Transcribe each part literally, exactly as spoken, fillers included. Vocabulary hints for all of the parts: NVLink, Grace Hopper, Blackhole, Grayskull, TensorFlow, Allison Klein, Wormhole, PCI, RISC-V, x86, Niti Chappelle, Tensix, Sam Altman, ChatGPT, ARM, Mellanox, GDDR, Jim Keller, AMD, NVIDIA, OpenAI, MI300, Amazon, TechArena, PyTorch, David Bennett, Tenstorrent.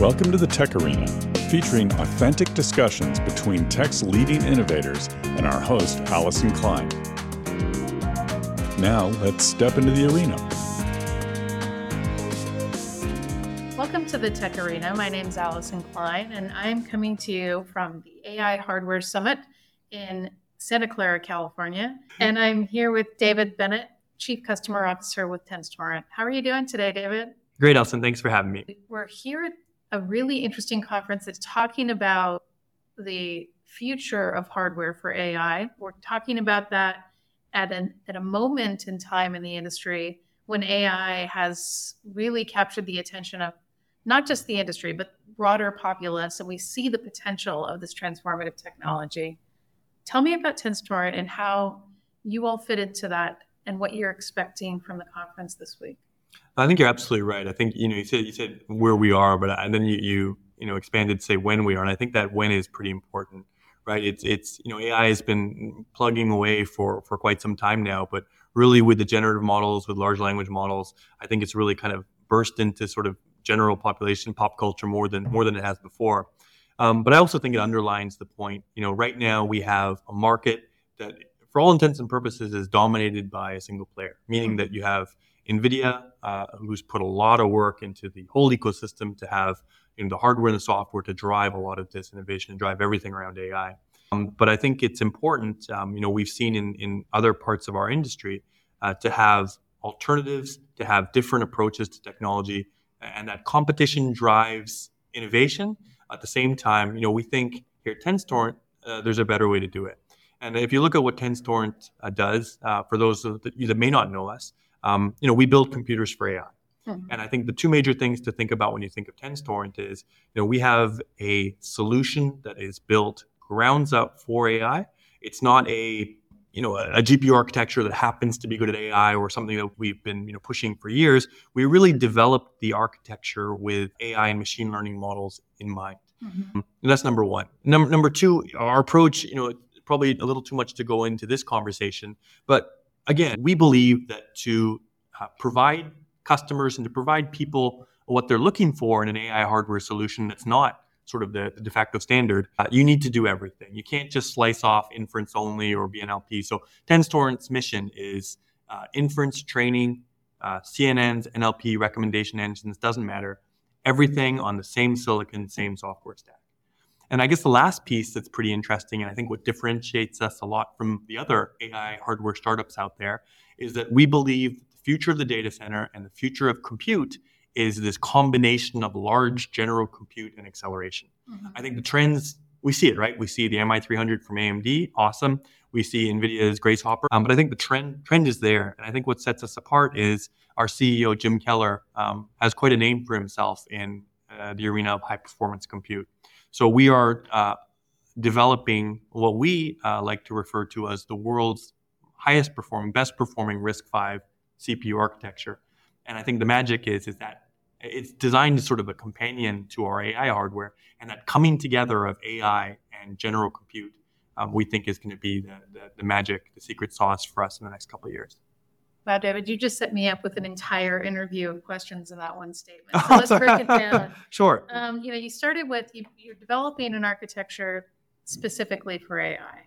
Welcome to the Tech Arena, featuring authentic discussions between tech's leading innovators and our host, Allison Klein. Now, let's step into the arena. Welcome to the Tech Arena. My name is Allison Klein, and I'm coming to you from the A I Hardware Summit in Santa Clara, California. And I'm here with David Bennett, Chief Customer Officer with Tenstorrent. How are you doing today, David? Great, Allison. Thanks for having me. We're here at a really interesting conference that's talking about the future of hardware for A I. We're talking about that at, an, at a moment in time in the industry when A I has really captured the attention of not just the industry, but broader populace. And we see the potential of this transformative technology. Tell me about Tenstorrent and how you all fit into that and what you're expecting from the conference this week. I think you're absolutely right. I think, you know, you said, you said where we are, but and then you, you, you know, expanded to say when we are. And I think that when is pretty important, right? It's, it's, you know, A I has been plugging away for, for quite some time now, but really with the generative models, with large language models, I think it's really kind of burst into sort of general population, pop culture more than, more than it has before. Um, but I also think it underlines the point, you know, right now we have a market that for all intents and purposes is dominated by a single player, meaning that you have NVIDIA, uh, who's put a lot of work into the whole ecosystem to have, you know, the hardware and the software to drive a lot of this innovation and drive everything around A I. Um, but I think it's important, um, you know, we've seen in, in other parts of our industry uh, to have alternatives, to have different approaches to technology, and that competition drives innovation. At the same time, you know, we think here at Tenstorrent, uh, there's a better way to do it. And if you look at what Tenstorrent uh, does, uh, for those of you that may not know us, Um, you know, we build computers for A I. Mm-hmm. And I think the two major things to think about when you think of Tenstorrent is, you know, we have a solution that is built grounds up for A I. It's not a, you know, a, a G P U architecture that happens to be good at A I or something that we've been, you know, pushing for years. We really developed the architecture with A I and machine learning models in mind. Mm-hmm. And that's number one. Num- number two, our approach, you know, probably a little too much to go into this conversation, but again, we believe that to uh, provide customers and to provide people what they're looking for in an A I hardware solution that's not sort of the, the de facto standard, uh, you need to do everything. You can't just slice off inference only or be an L P. So Tenstorrent's mission is uh, inference, training, uh, C N Ns, N L P, recommendation engines, doesn't matter. Everything on the same silicon, same software stack. And I guess the last piece that's pretty interesting, and I think what differentiates us a lot from the other A I hardware startups out there, is that we believe the future of the data center and the future of compute is this combination of large general compute and acceleration. Mm-hmm. I think the trends, we see it, right? We see the M I three hundred from A M D, awesome. We see NVIDIA's Grace Hopper. Um, but I think the trend trend is there. And I think what sets us apart is our C E O, Jim Keller, um, has quite a name for himself in uh, the arena of high-performance compute. So we are uh, developing what we uh, like to refer to as the world's highest performing, best performing RISC-V C P U architecture. And I think the magic is, is that it's designed as sort of a companion to our A I hardware, and that coming together of A I and general compute, um, we think is going to be the, the, the magic, the secret sauce for us in the next couple of years. Wow, David, you just set me up with an entire interview of questions in that one statement. So let's break it down. Sure. Um, you know, you started with you, you're developing an architecture specifically for A I.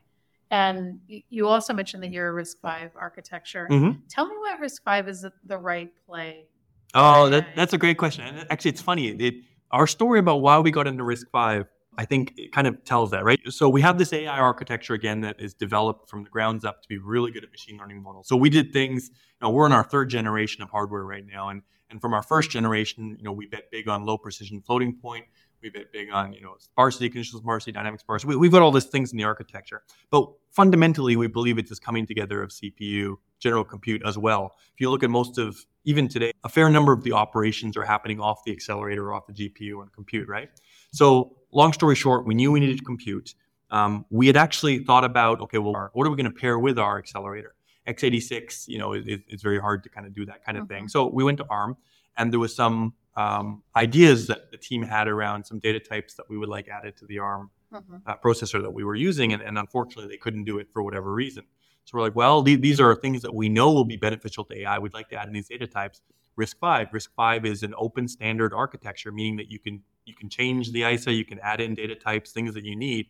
And you also mentioned that you're a RISC-V architecture. Mm-hmm. Tell me why RISC-V is the right play. Oh, that, that's a great question. And actually, it's funny. It, our story about why we got into RISC-V, I think it kind of tells that, right? So we have this A I architecture, again, that is developed from the grounds up to be really good at machine learning models. So we did things, you know, we're in our third generation of hardware right now. And and from our first generation, you know, we bet big on low precision floating point. We bet big on, you know, sparsity, conditional sparsity, dynamic sparsity. We, we've got all these things in the architecture. But fundamentally, we believe it's this coming together of C P U, general compute as well. If you look at most of, even today, a fair number of the operations are happening off the accelerator, off the G P U and compute, right? So long story short, we knew we needed to compute. Um, we had actually thought about, okay, well, what are we going to pair with our accelerator? x eighty-six, you know, it, it's very hard to kind of do that kind of mm-hmm. thing. So we went to ARM, and there was some um, ideas that the team had around some data types that we would like added to the ARM mm-hmm. uh, processor that we were using, and, and unfortunately, they couldn't do it for whatever reason. So we're like, well, th- these are things that we know will be beneficial to A I. We'd like to add in these data types. RISC-V. RISC-V is an open standard architecture, meaning that you can you can change the I S A, you can add in data types, things that you need.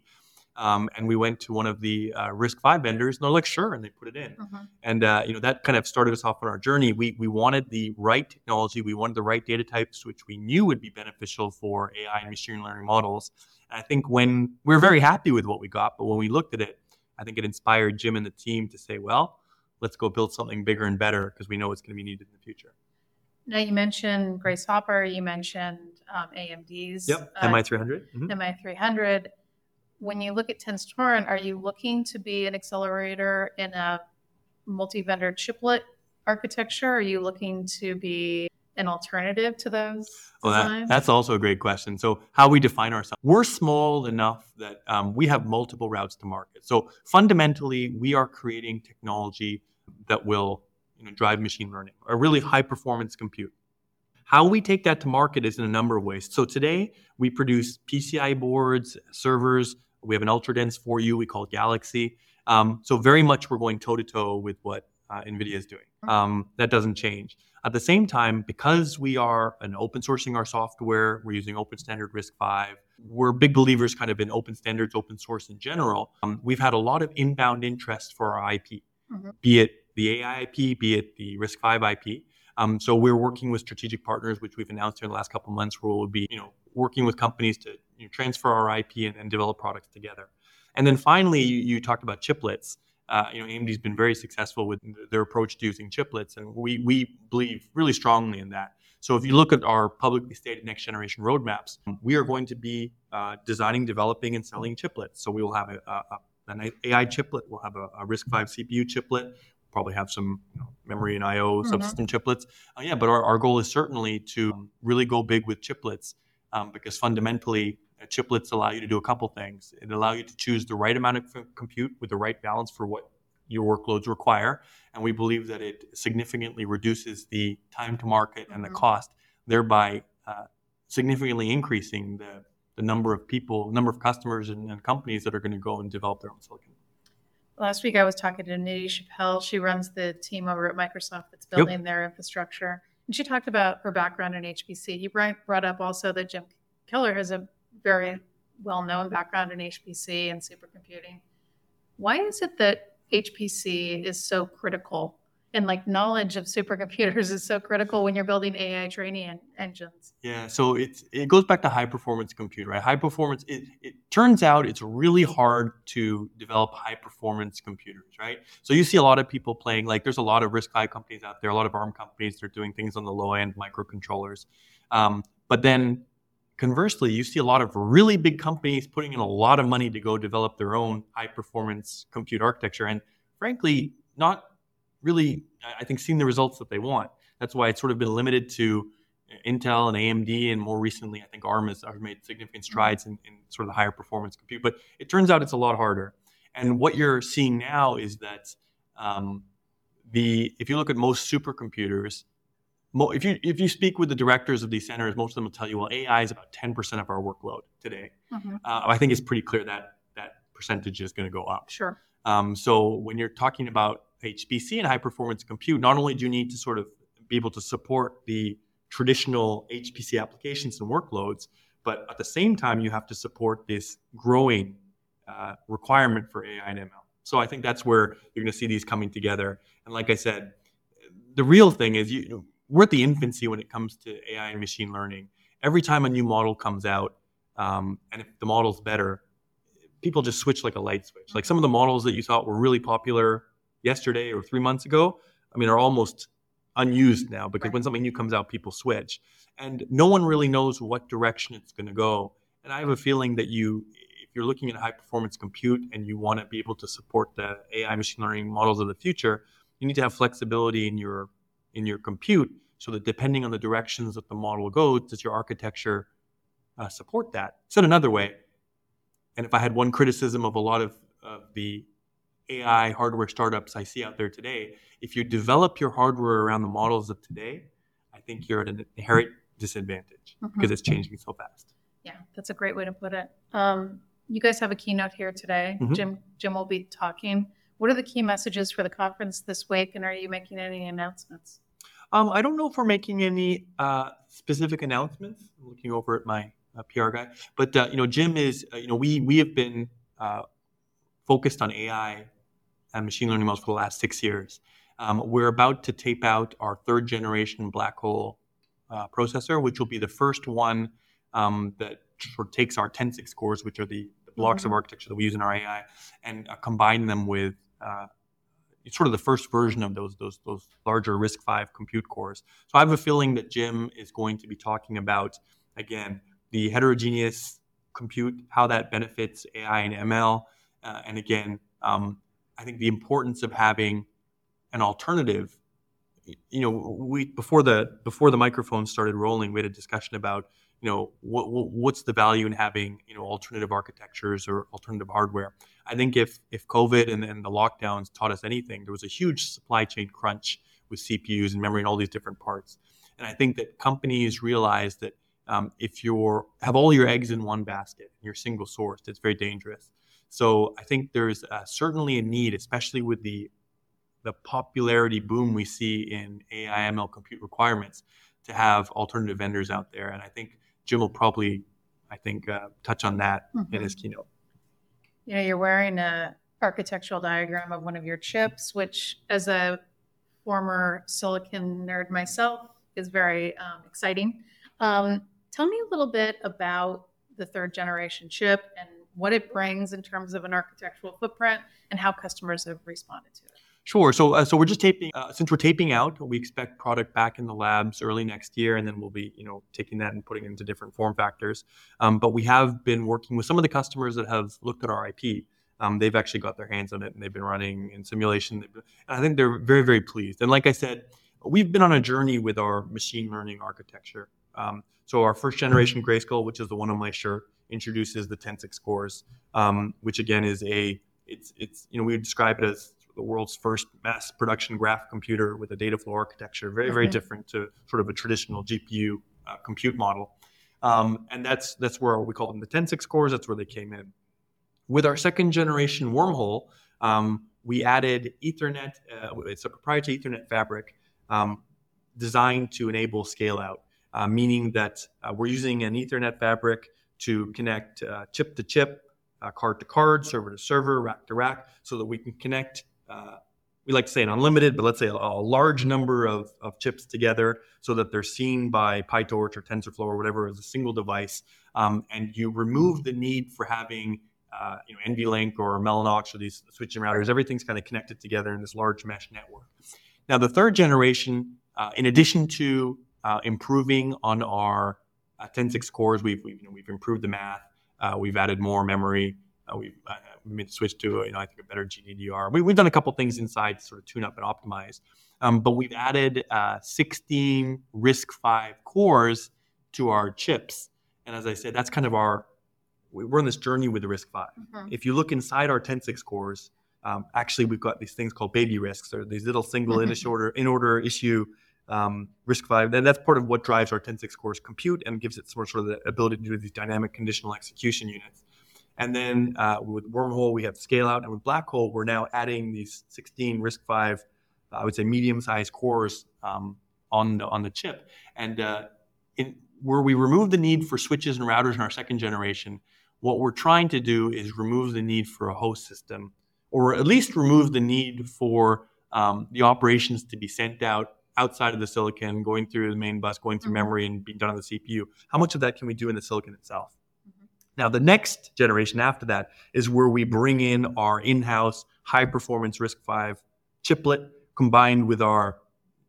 Um, and we went to one of the uh, RISC-V vendors, and they're like, sure, and they put it in. Mm-hmm. And uh, you know, that kind of started us off on our journey. We we wanted the right technology, we wanted the right data types, which we knew would be beneficial for A I and machine learning models. And I think when we were very happy with what we got, but when we looked at it, I think it inspired Jim and the team to say, well, let's go build something bigger and better because we know it's going to be needed in the future. Now, you mentioned Grace Hopper, you mentioned um, A M D's. Yep, uh, M I three hundred. Mm-hmm. M I three hundred. When you look at Tenstorrent, are you looking to be an accelerator in a multi-vendor chiplet architecture? Are you looking to be an alternative to those well, that, that's also a great question. So how we define ourselves, we're small enough that um, we have multiple routes to market. So fundamentally, we are creating technology that will you know, drive machine learning or really high-performance compute. How we take that to market is in a number of ways. So today, we produce P C I boards, servers. We have an ultra-dense four U we call Galaxy. Um, so very much we're going toe-to-toe with what uh, NVIDIA is doing. Um, that doesn't change. At the same time, because we are an open sourcing our software, we're using open standard RISC-V, we're big believers kind of in open standards, open source in general. Um, we've had a lot of inbound interest for our I P, mm-hmm. be it the A I I P, be it the RISC-V I P. Um, so we're working with strategic partners, which we've announced here in the last couple of months, where we'll be, you know, working with companies to you know, transfer our I P and, and develop products together. And then finally, you, you talked about chiplets. Uh, you know, A M D's been very successful with their approach to using chiplets, and we we believe really strongly in that. So if you look at our publicly stated next generation roadmaps, we are going to be uh, designing, developing, and selling chiplets. So we will have a, a, an A I chiplet, we'll have a, a RISC-V C P U chiplet. Probably have some you know, memory and I O subsystem mm-hmm. chiplets. Uh, yeah, but our, our goal is certainly to um, really go big with chiplets um, because fundamentally uh, chiplets allow you to do a couple things. It allows you to choose the right amount of f- compute with the right balance for what your workloads require. And we believe that it significantly reduces the time to market mm-hmm. and the cost, thereby uh, significantly increasing the, the number of people, number of customers and, and companies that are going to go and develop their own silicon. Last week, I was talking to Niti Chappelle. She runs the team over at Microsoft that's building yep. their infrastructure. And she talked about her background in H P C. You brought up also that Jim Keller has a very well-known background in H P C and supercomputing. Why is it that H P C is so critical? And like knowledge of supercomputers is so critical when you're building A I training en- engines. Yeah, so it's, it goes back to high-performance compute, right? High-performance, it, it turns out it's really hard to develop high-performance computers, right? So you see a lot of people playing, like there's a lot of RISC-V companies out there, a lot of ARM companies, they're doing things on the low-end microcontrollers. Um, but then conversely, you see a lot of really big companies putting in a lot of money to go develop their own high-performance compute architecture. And frankly, not... really, I think, seeing the results that they want. That's why it's sort of been limited to Intel and A M D, and more recently, I think ARM has made significant strides in, in sort of the higher performance compute. But it turns out it's a lot harder. And what you're seeing now is that um, the if you look at most supercomputers, mo- if you if you speak with the directors of these centers, most of them will tell you, well, A I is about ten percent of our workload today. Mm-hmm. Uh, I think it's pretty clear that that percentage is going to go up. Sure. Um, so when you're talking about H P C and high-performance compute, not only do you need to sort of be able to support the traditional H P C applications and workloads, but at the same time, you have to support this growing uh, requirement for A I and M L. So I think that's where you're going to see these coming together. And like I said, the real thing is you, you know, we're at the infancy when it comes to A I and machine learning. Every time a new model comes out, um, and if the model's better, people just switch like a light switch. Like some of the models that you thought were really popular yesterday or three months ago, I mean, are almost unused now because right. when something new comes out, people switch. And no one really knows what direction it's going to go. And I have a feeling that you, if you're looking at high-performance compute and you want to be able to support the A I machine learning models of the future, you need to have flexibility in your in your compute so that depending on the directions that the model goes, does your architecture uh, support that? Said another way, and if I had one criticism of a lot of uh, the A I hardware startups I see out there today, if you develop your hardware around the models of today, I think you're at an inherent disadvantage mm-hmm. because it's changing so fast. Yeah, that's a great way to put it. Um, you guys have a keynote here today. Mm-hmm. Jim Jim will be talking. What are the key messages for the conference this week, and are you making any announcements? Um, I don't know if we're making any uh, specific announcements. I'm looking over at my uh, P R guy. But uh, you know, Jim is uh, you know we we have been uh, focused on A I and machine learning models for the last six years. Um, we're about to tape out our third generation Blackhole uh, processor, which will be the first one um, that sort of takes our Tensix cores, which are the, the blocks mm-hmm. of architecture that we use in our A I, and uh, combine them with uh, it's sort of the first version of those those those larger RISC-V compute cores. So I have a feeling that Jim is going to be talking about, again, the heterogeneous compute, how that benefits A I and M L, uh, and again, um, I think the importance of having an alternative. You know, we before the before the microphone started rolling, we had a discussion about, you know, what, what's the value in having, you know, alternative architectures or alternative hardware. I think if if COVID and, and the lockdowns taught us anything, there was a huge supply chain crunch with C P Us and memory and all these different parts. And I think that companies realize that um, if you have all your eggs in one basket, you're single sourced, it's very dangerous. So I think there's uh, certainly a need, especially with the the popularity boom we see in A I M L compute requirements, to have alternative vendors out there. And I think Jim will probably, I think, uh, touch on that mm-hmm. in his keynote. Yeah, you're wearing a architectural diagram of one of your chips, which, as a former silicon nerd myself, is very um, exciting. Um, tell me a little bit about the third generation chip and what it brings in terms of an architectural footprint and how customers have responded to it. Sure. So, uh, so we're just taping. Uh, since we're taping out, we expect product back in the labs early next year, and then we'll be, you know, taking that and putting it into different form factors. Um, but we have been working with some of the customers that have looked at our I P. Um, they've actually got their hands on it, and they've been running in simulation. And I think they're very, very pleased. And like I said, we've been on a journey with our machine learning architecture. Um, so our first generation Grayskull, which is the one on my shirt, introduces the Tensix cores, um, which again is a it's it's you know we would describe it as the world's first mass production graph computer with a data flow architecture, very, very okay. different to sort of a traditional G P U uh, compute model. Um, and that's that's where we call them the Tensix cores. That's where they came in. With our second generation Wormhole, um, we added Ethernet. Uh, it's a proprietary Ethernet fabric um, designed to enable scale out, uh, meaning that uh, we're using an Ethernet fabric to connect uh, chip to chip, uh, card to card, server to server, rack to rack, so that we can connect Uh, we like to say an unlimited, but let's say a, a large number of, of chips together so that they're seen by PyTorch or TensorFlow or whatever as a single device. Um, and you remove the need for having uh, you know, NVLink or Mellanox or these switching routers. Everything's kind of connected together in this large mesh network. Now, the third generation, uh, in addition to uh, improving on our uh, Tensix cores, we've, we've, you know, we've improved the math. Uh, we've added more memory. Uh, we uh, we made the switch to, you know, I think a better G D D R. We, we've done a couple things inside to sort of tune up and optimize. Um, but we've added uh, sixteen RISC-V cores to our chips. And as I said, that's kind of our, we're on this journey with the RISC-V. Mm-hmm. If you look inside our Tensix cores, um, actually we've got these things called baby RISCs, or these little single mm-hmm. order, in order issue um, RISC-V. And that's part of what drives our Tensix cores compute and gives it sort of the ability to do these dynamic conditional execution units. And then uh, with Wormhole, we have scale out. And with Blackhole, we're now adding these sixteen RISC-V, I would say medium-sized cores um, on, the, on the chip. And uh, in, where we remove the need for switches and routers in our second generation, what we're trying to do is remove the need for a host system, or at least remove the need for um, the operations to be sent out outside of the silicon, going through the main bus, going through mm-hmm. memory, and being done on the C P U. How much of that can we do in the silicon itself? Now, the next generation after that is where we bring in our in-house high-performance RISC-V chiplet combined with our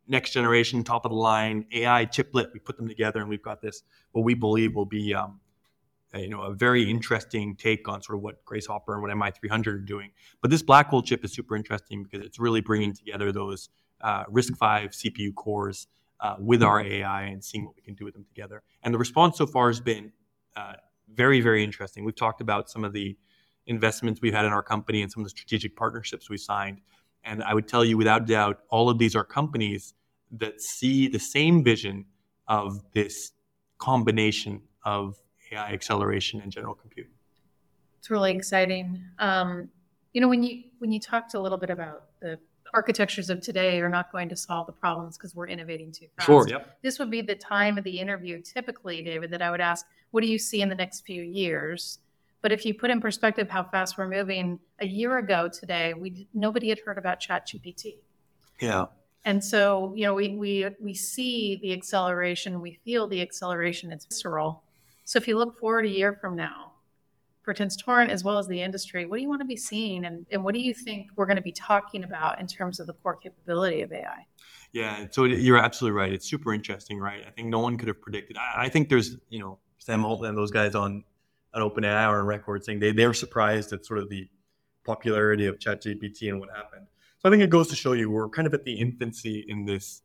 next generation, top-of-the-line A I chiplet. We put them together, and we've got this, what we believe will be um, a, you know, a very interesting take on sort of what Grace Hopper and what M I three hundred are doing. But this Blackhole chip is super interesting because it's really bringing together those uh, RISC-V C P U cores uh, with our A I and seeing what we can do with them together. And the response so far has been uh, very, very interesting. We've talked about some of the investments we've had in our company and some of the strategic partnerships we signed. And I would tell you without doubt, all of these are companies that see the same vision of this combination of A I acceleration and general compute. It's really exciting. Um, you know, when you when you talked a little bit about the architectures of today are not going to solve the problems because we're innovating too fast. Sure, yep. This would be the time of the interview, typically, David, that I would ask, what do you see in the next few years? But if you put in perspective how fast we're moving, a year ago today, we nobody had heard about ChatGPT. Yeah. And so, you know, we we we see the acceleration, we feel the acceleration, it's visceral. So if you look forward a year from now, for Tenstorrent as well as the industry, what do you want to be seeing, and, and what do you think we're going to be talking about in terms of the core capability of A I? Yeah, so you're absolutely right. It's super interesting, right? I think no one could have predicted. I, I think there's, you know, Sam Altman and those guys on, on OpenAI are on record saying they, they're surprised at sort of the popularity of ChatGPT and what happened. So I think it goes to show you we're kind of at the infancy in this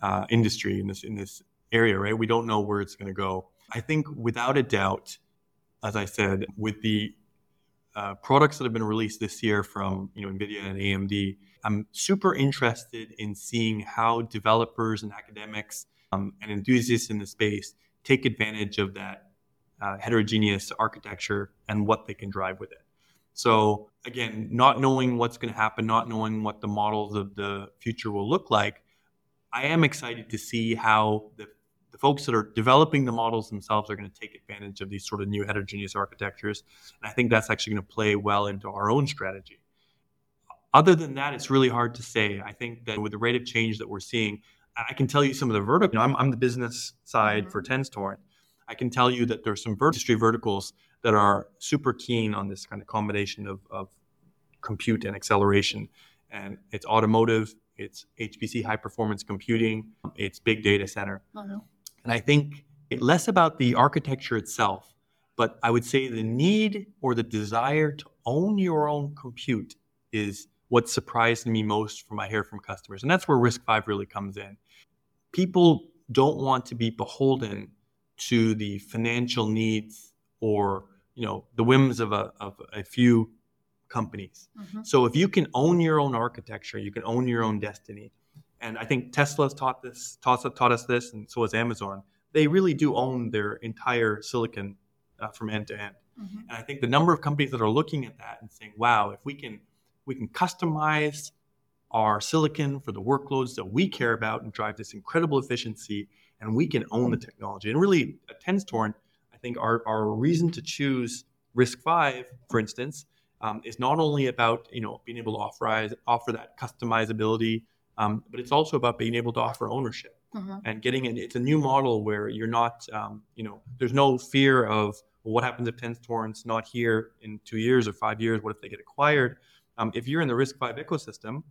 uh, industry, in this in this area, right? We don't know where it's going to go. I think without a doubt, as I said, with the uh, products that have been released this year from you know NVIDIA and A M D, I'm super interested in seeing how developers and academics um, and enthusiasts in the space take advantage of that uh, heterogeneous architecture and what they can drive with it. So again, not knowing what's going to happen, not knowing what the models of the future will look like, I am excited to see how the The folks that are developing the models themselves are going to take advantage of these sort of new heterogeneous architectures. And I think that's actually going to play well into our own strategy. Other than that, it's really hard to say. I think that with the rate of change that we're seeing, I can tell you some of the verticals. You know, I'm, I'm the business side for Tenstorrent. I can tell you that there's some industry verticals that are super keen on this kind of combination of, of compute and acceleration. And it's automotive, it's H P C, high performance computing, it's big data center. Oh, no. And I think it less about the architecture itself, but I would say the need or the desire to own your own compute is what surprised me most from I hear from customers. And that's where RISC-V really comes in. People don't want to be beholden to the financial needs or, you know, the whims of a, of a few companies. Mm-hmm. So if you can own your own architecture, you can own your own destiny. And I think Tesla's taught this, taught us this, and so has Amazon. They really do own their entire silicon uh, from end to end. Mm-hmm. And I think the number of companies that are looking at that and saying, "Wow, if we can, we can customize our silicon for the workloads that we care about and drive this incredible efficiency, and we can own the technology." And really, at Tenstorrent, I think our our reason to choose RISC-V, for instance, um, is not only about you know being able to offer offer that customizability. Um, but it's also about being able to offer ownership mm-hmm. and getting it. It's a new model where you're not, um, you know, there's no fear of well, what happens if Tenstorrent's not here in two years or five years. What if they get acquired? Um, if you're in the RISC-V ecosystem,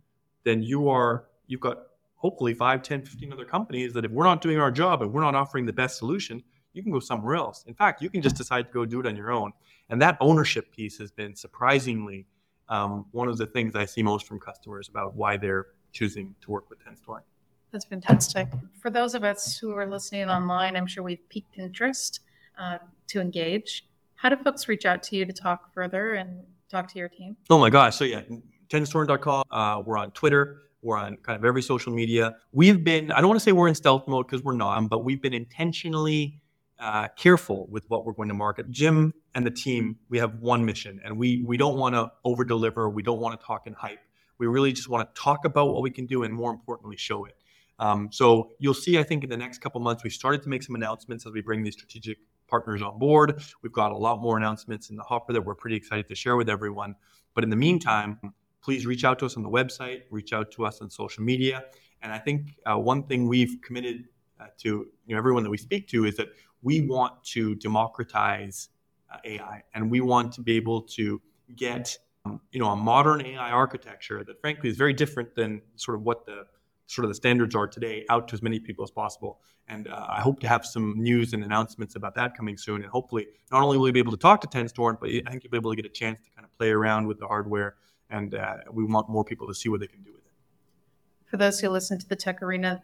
then you are, you've got hopefully five, ten, fifteen other companies that if we're not doing our job and we're not offering the best solution, you can go somewhere else. In fact, you can just decide to go do it on your own. And that ownership piece has been surprisingly um, one of the things I see most from customers about why they're choosing to work with Tenstorrent. That's fantastic. For those of us who are listening online, I'm sure we've piqued interest uh, to engage. How do folks reach out to you to talk further and talk to your team? Oh my gosh. So yeah, Tenstorrent dot com. Uh, we're on Twitter. We're on kind of every social media. We've been, I don't want to say we're in stealth mode because we're not, but we've been intentionally uh, careful with what we're going to market. Jim and the team, we have one mission, and we we don't want to over-deliver. We don't want to talk in hype. We really just want to talk about what we can do and, more importantly, show it. Um, so you'll see, I think, in the next couple months, we started to make some announcements as we bring these strategic partners on board. We've got a lot more announcements in the hopper that we're pretty excited to share with everyone. But in the meantime, please reach out to us on the website, reach out to us on social media. And I think uh, one thing we've committed uh, to you know, everyone that we speak to is that we want to democratize uh, A I, and we want to be able to get you know, a modern A I architecture that, frankly, is very different than sort of what the sort of the standards are today out to as many people as possible. And uh, I hope to have some news and announcements about that coming soon. And hopefully, not only will you be able to talk to Tenstorrent, but I think you'll be able to get a chance to kind of play around with the hardware. And uh, we want more people to see what they can do with it. For those who listen to the Tech Arena,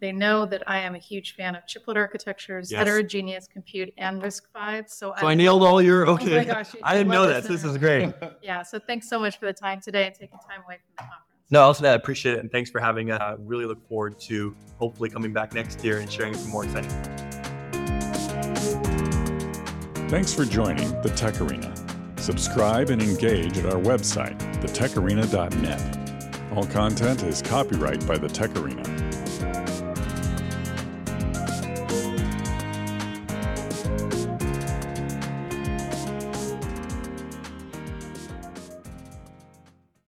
they know that I am a huge fan of chiplet architectures, yes. heterogeneous compute, and RISC-V. So, so I, I nailed all your, okay. Oh my gosh, you I didn't know that. This is great. Yeah, so thanks so much for the time today and taking time away from the conference. No, also I appreciate it, and thanks for having us. I really look forward to hopefully coming back next year and sharing some more exciting. Thanks for joining the Tech Arena. Subscribe and engage at our website, the tech arena dot net. All content is copyright by the Tech Arena.